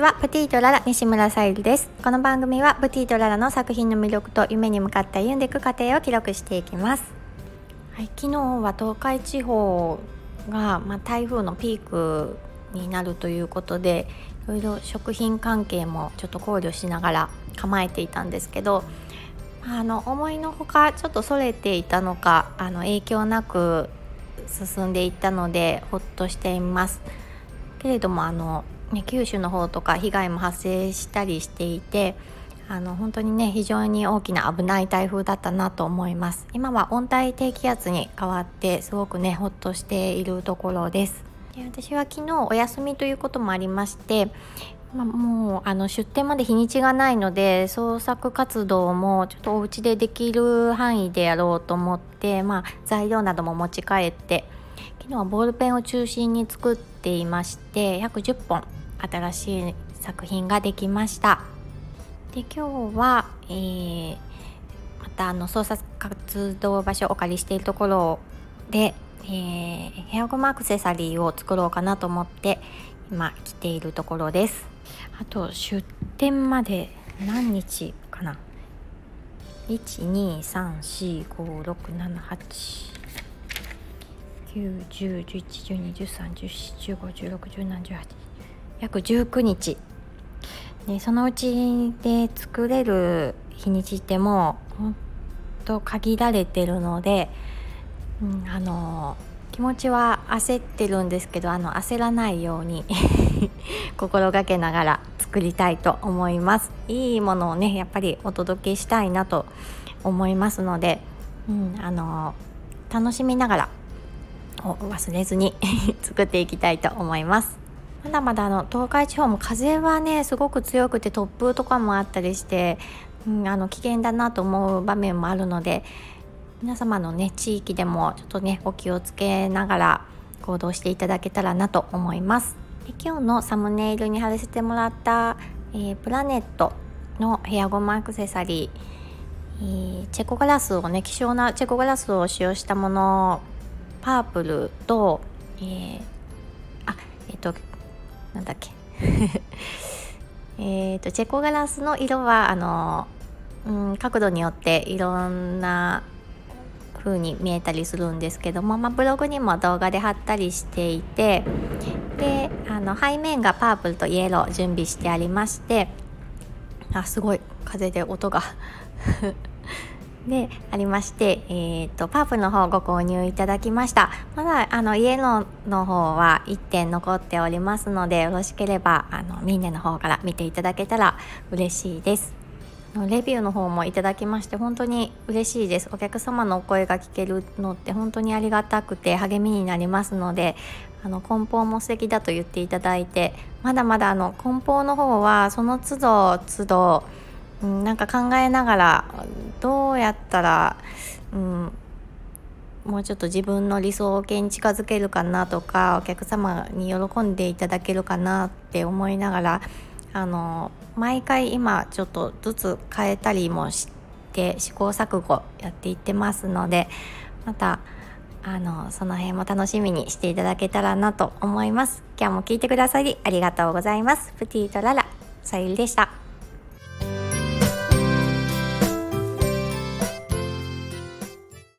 ちは、プティとララ西村さゆりです。この番組はプティとララの作品の魅力と夢に向かって歩んでいく過程を記録していきます。はい、昨日は東海地方が、台風のピークになるということで、いろいろ食品関係もちょっと考慮しながら構えていたんですけど、思いのほかちょっとそれていたのか、影響なく進んでいったのでほっとしていますけれども、九州の方とか被害も発生したりしていて、本当にね、非常に大きな危ない台風だったなと思います。今は温帯低気圧に変わって、すごくねほっとしているところです。で、私は昨日お休みということもありまして、もう出店まで日にちがないので、創作活動もちょっとお家でできる範囲でやろうと思って、材料なども持ち帰って、昨日はボールペンを中心に作っていまして、約10本新しい作品ができました。で、今日は、また創作活動場所をお借りしているところで、ヘアゴムアクセサリーを作ろうかなと思って今来ているところです。あと出店まで何日かな、 1,2,3,4,5,6,7,8,9,10,11,12,13,14,15,16,17,18 約19日で、そのうちで作れる日にちってもうほんと限られてるので、気持ちは焦ってるんですけど、焦らないように心がけながら作りたいと思います。いいものをね、やっぱりお届けしたいなと思いますので、楽しみながら忘れずに作っていきたいと思います。まだまだ東海地方も風はねすごく強くて、突風とかもあったりして、危険だなと思う場面もあるので、皆様のね地域でもちょっとねお気をつけながら行動していただけたらなと思います。で、今日のサムネイルに貼らせてもらった、プラネットのヘアゴムアクセサリー、チェコガラスをね、希少なチェコガラスを使用したもの、パープルと、なんだっけチェコガラスの色は角度によっていろんな風に見えたりするんですけども、ブログにも動画で貼ったりしていて、で背面がパープルとイエロー準備してありまして、すごい風で音がでありまして、パープルの方をご購入いただきました。まだイエローの方は1点残っておりますので、よろしければミンネの方から見ていただけたら嬉しいです。レビューの方もいただきまして本当に嬉しいです。お客様のお声が聞けるのって本当にありがたくて励みになりますので、梱包も素敵だと言っていただいて、まだまだ梱包の方はその都度都度、なんか考えながらどうやったら、もうちょっと自分の理想形に近づけるかなとか、お客様に喜んでいただけるかなって思いながら、毎回今ちょっとずつ変えたりもして試行錯誤やっていってますので、またその辺も楽しみにしていただけたらなと思います。今日も聞いてくださりありがとうございます。プティとララ、さゆりでした。